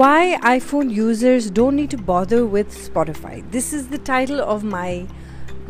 Why iPhone users don't need to bother with Spotify. This is the title of my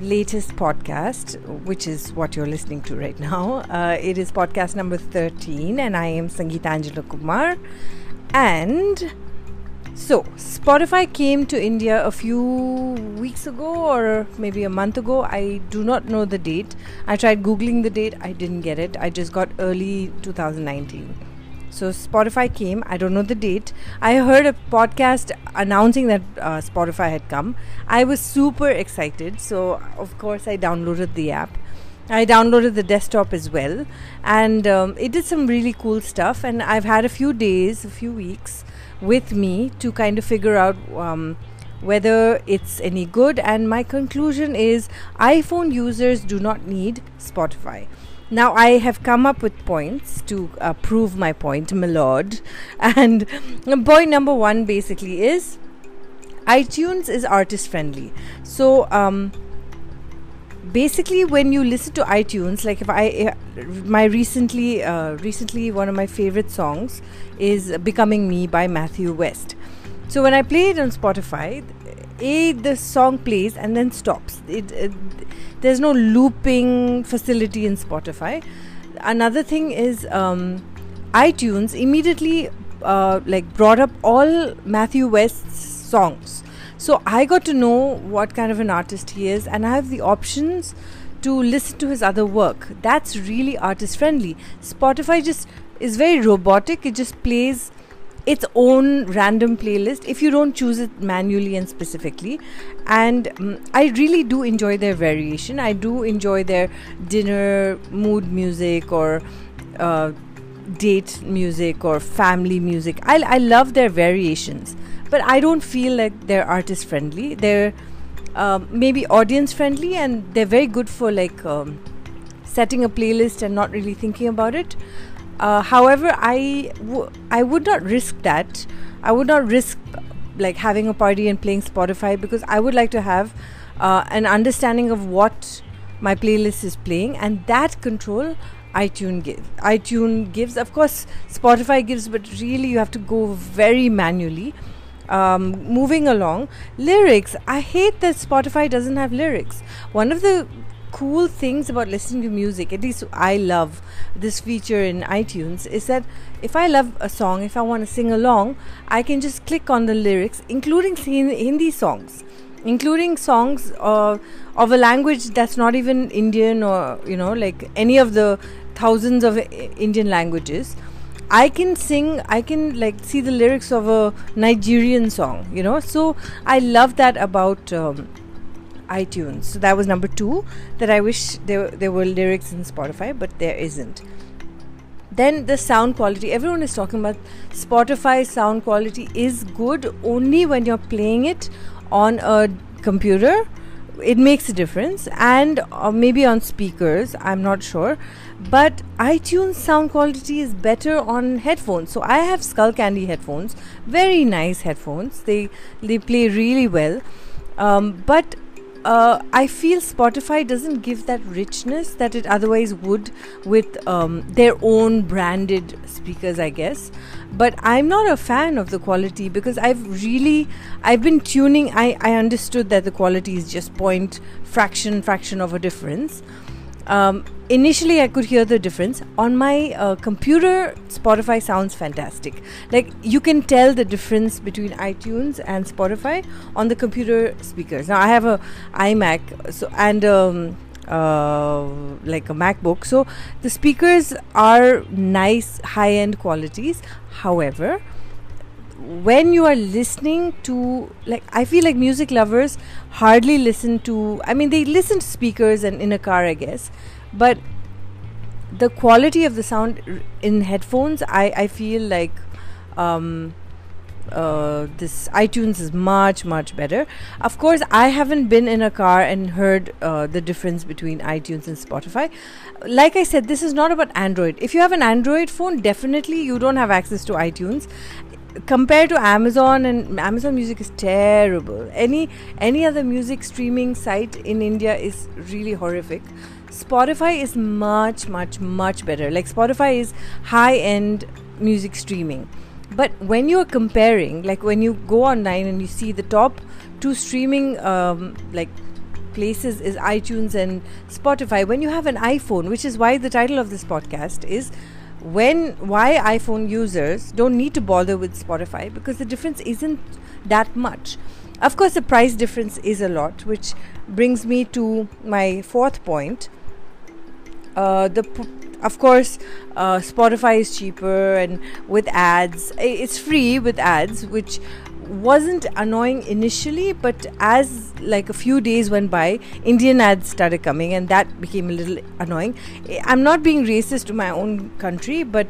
latest podcast, which is what you're listening to right now. It is podcast number 13 and I am Sangeeta Anjala Kumar. And so Spotify came to India a few weeks ago or maybe a month ago. I do not know the date. I tried Googling the date. I didn't get it. I just got early 2019. So Spotify came. I don't know the date. I heard a podcast announcing that Spotify had come. I was super excited. So of course I downloaded the app. I downloaded the desktop as well, and it did some really cool stuff, and I've had a few weeks with me to kind of figure out whether it's any good, and my conclusion is iPhone users do not need Spotify. Now I have come up with points to prove my point, my lord, and point number one basically is iTunes is artist friendly. So basically, when you listen to iTunes, like if recently one of my favorite songs is Becoming Me by Matthew West. So when I play it on Spotify, the song plays and then stops. There's no looping facility in Spotify. Another thing is iTunes immediately brought up all Matthew West's songs. So I got to know what kind of an artist he is, and I have the options to listen to his other work. That's really artist friendly. Spotify just is very robotic. It just plays its own random playlist if you don't choose it manually and specifically. And I really do enjoy their variation. I do enjoy their dinner mood music or date music or family music. I love their variations, but I don't feel like they're artist friendly. They're maybe audience friendly, and they're very good for setting a playlist and not really thinking about it. However, I would not risk that. I would not risk having a party and playing Spotify, because I would like to have an understanding of what my playlist is playing, and that control iTunes gives. Of course Spotify gives, but really you have to go very manually. Moving along, lyrics. I hate that Spotify doesn't have lyrics. One of the cool things about listening to music, at least I love this feature in iTunes, is that if I love a song, if I want to sing along, I can just click on the lyrics, including Hindi songs, including songs of a language that's not even Indian, or any of the thousands of Indian languages. I can see the lyrics of a Nigerian song, so I love that about iTunes. So that was number two, that I wish there were lyrics in Spotify, but there isn't. Then the sound quality. Everyone is talking about Spotify's sound quality is good only when you're playing it on a computer. It makes a difference, and maybe on speakers, I'm not sure, but iTunes sound quality is better on headphones. So I have Skull Candy headphones, very nice headphones, they play really well, but I feel Spotify doesn't give that richness that it otherwise would with their own branded speakers, I guess. But I'm not a fan of the quality, because I've been tuning. I understood that the quality is just point fraction of a difference. Initially I could hear the difference on my computer. Spotify sounds fantastic. You can tell the difference between iTunes and Spotify on the computer speakers. Now I have a iMac, so, and a MacBook, so the speakers are nice, high-end qualities. However, when you are listening to, I feel like music lovers hardly listen to, they listen to speakers and in a car, I guess, but the quality of the sound in headphones, I feel like this iTunes is much better. Of course, I haven't been in a car and heard the difference between iTunes and Spotify. Like I said, this is not about Android. If you have an Android phone, definitely you don't have access to iTunes. Compared to Amazon, and Amazon Music is terrible. Any other music streaming site in India is really horrific. Spotify is much better. Spotify is high-end music streaming. But when you're comparing, like when you go online and you see the top two streaming like places is iTunes and Spotify, when you have an iPhone, which is why the title of this podcast is why iPhone users don't need to bother with Spotify, because the difference isn't that much. Of course, the price difference is a lot, which brings me to my fourth point. Of course, Spotify is cheaper and with ads. It's free with ads, which wasn't annoying initially, but as like a few days went by, Indian ads started coming and that became a little annoying. I'm not being racist to my own country, but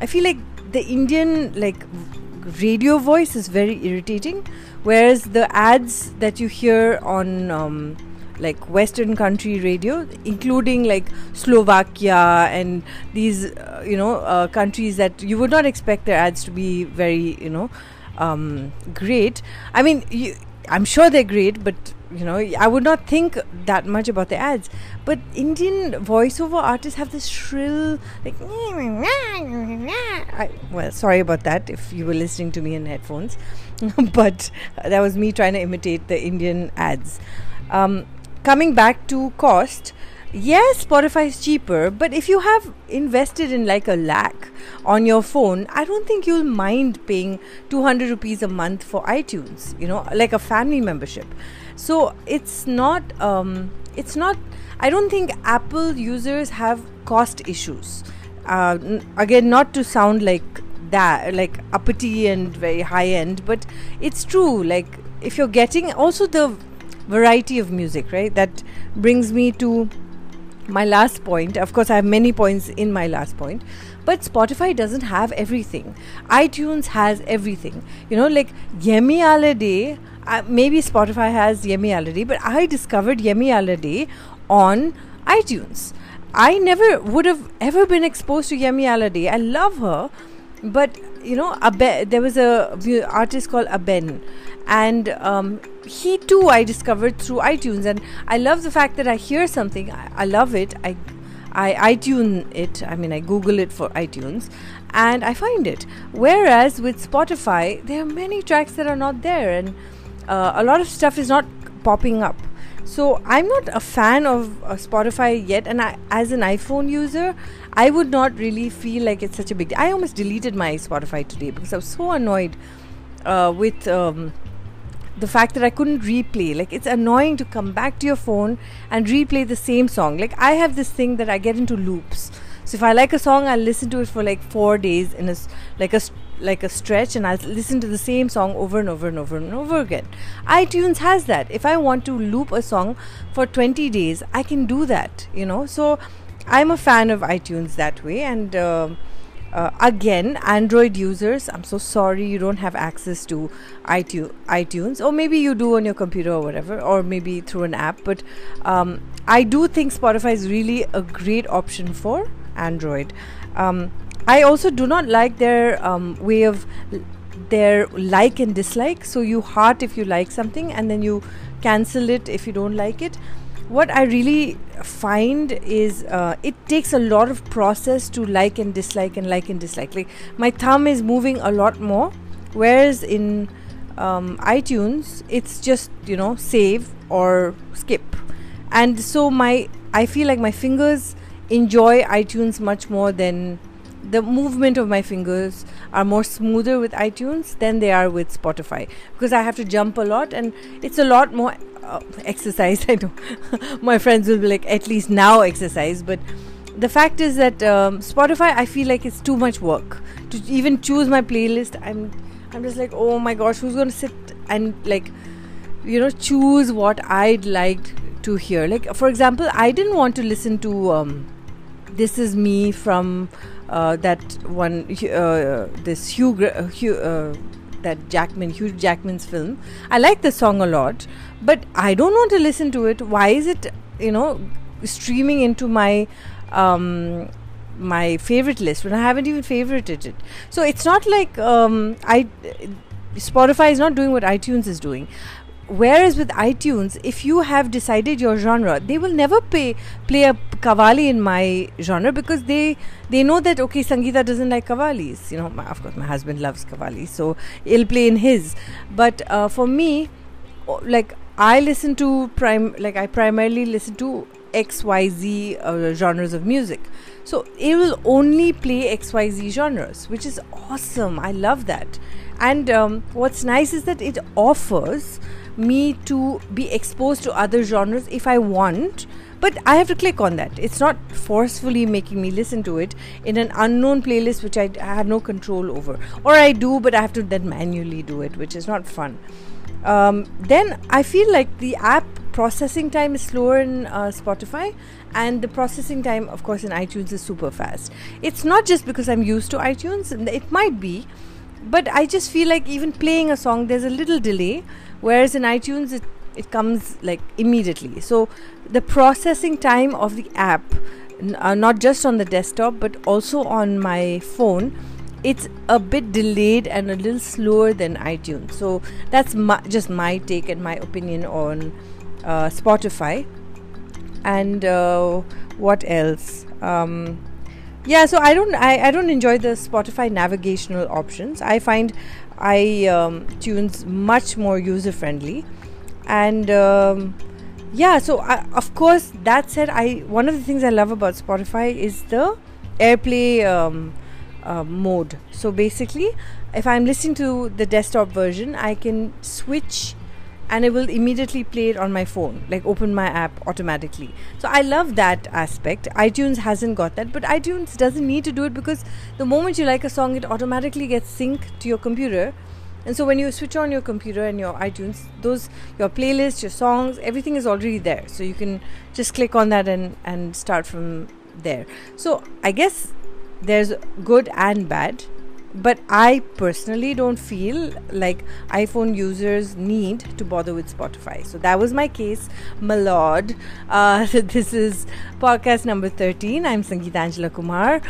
I feel like the Indian radio voice is very irritating, whereas the ads that you hear on Western country radio, including Slovakia and these countries that you would not expect their ads to be very great. I mean, I'm sure they're great, but I would not think that much about the ads. But Indian voiceover artists have this shrill well, sorry about that if you were listening to me in headphones but that was me trying to imitate the Indian ads. Coming back to cost, yes, Spotify is cheaper, but if you have invested in a lakh on your phone, I don't think you'll mind paying 200 rupees a month for iTunes, like a family membership. So I don't think Apple users have cost issues. Again, not to sound like uppity and very high end, but it's true. If you're getting also the variety of music, right? That brings me to my last point. Of course, I have many points in my last point, but Spotify doesn't have everything. iTunes has everything. Yemi Alade, maybe Spotify has Yemi Alade, but I discovered Yemi Alade on iTunes. I never would have ever been exposed to Yemi Alade. I love her, but there was an artist called Aben, and he too I discovered through iTunes, and I love the fact that I hear something, I love it, I iTune it, I Google it for iTunes and I find it. Whereas with Spotify, there are many tracks that are not there, and a lot of stuff is not popping up. So I'm not a fan of Spotify yet, and as an iPhone user, I would not really feel like it's such a big deal. I almost deleted my Spotify today because I was so annoyed with the fact that I couldn't replay. It's annoying to come back to your phone and replay the same song. I have this thing that I get into loops. So if I like a song, I'll listen to it for 4 days in a stretch, and I'll listen to the same song over and over and over and over again. iTunes has that. If I want to loop a song for 20 days, I can do that, So I'm a fan of iTunes that way. And again, Android users, I'm so sorry you don't have access to iTunes, or maybe you do on your computer or whatever, or maybe through an app. But I do think Spotify is really a great option for Android. I also do not like their way of their like and dislike. So you heart if you like something and then you cancel it if you don't like it. What I really find is it takes a lot of process to like and dislike and like and dislike. My thumb is moving a lot more, whereas in iTunes, it's just, save or skip. And so I feel like my fingers enjoy iTunes much more than... The movement of my fingers are more smoother with iTunes than they are with Spotify, because I have to jump a lot and it's a lot more exercise. I know my friends will be like, at least now exercise, but the fact is that Spotify, I feel like it's too much work to even choose my playlist. I'm just like, oh my gosh, who's going to sit and choose what I'd like to hear? For example, I didn't want to listen to This Is Me from that one, this Hugh Jackman's film. I like the song a lot, but I don't want to listen to it. Why is it, streaming into my my favorite list when I haven't even favorited it? So it's not like Spotify is not doing what iTunes is doing. Whereas with iTunes, if you have decided your genre, they will never play a qawwali in my genre, because they know that, okay, Sangeeta doesn't like qawwalis. You know, of course, my husband loves qawwalis, so he'll play in his. But for me, like, I primarily listen to XYZ genres of music. So it will only play XYZ genres, which is awesome. I love that. And what's nice is that it offers me to be exposed to other genres if I want, but I have to click on that. It's not forcefully making me listen to it in an unknown playlist which I have no control over, or I do, but I have to then manually do it, which is not fun. Then I feel like the app processing time is slower in Spotify, and the processing time, of course, in iTunes is super fast. It's not just because I'm used to iTunes, it might be, but I just feel like even playing a song, there's a little delay, whereas in iTunes it comes like immediately. So the processing time of the app, not just on the desktop but also on my phone, it's a bit delayed and a little slower than iTunes. So that's just my take and my opinion on Spotify. And what else? Yeah, so I don't enjoy the Spotify navigational options. I find iTunes much more user friendly, and yeah. So of course, that said, one of the things I love about Spotify is the AirPlay mode. So basically, if I'm listening to the desktop version, I can switch, and it will immediately play it on my phone, like open my app automatically. So I love that aspect. iTunes hasn't got that, but iTunes doesn't need to do it, because the moment you like a song, it automatically gets synced to your computer. And so when you switch on your computer and your iTunes, your playlists, your songs, everything is already there. So you can just click on that and start from there. So I guess there's good and bad, but I personally don't feel like iPhone users need to bother with Spotify. So that was my case, my lord. This is podcast number 13. I'm Sangeeta Anjala Kumar,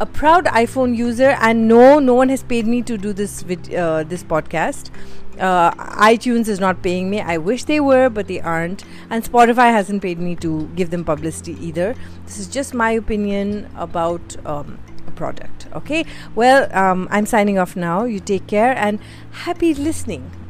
a proud iPhone user, and no one has paid me to do this podcast. iTunes is not paying me. I wish they were, but they aren't, and Spotify hasn't paid me to give them publicity either. This is just my opinion about product. Okay, well, I'm signing off now. You take care, and happy listening.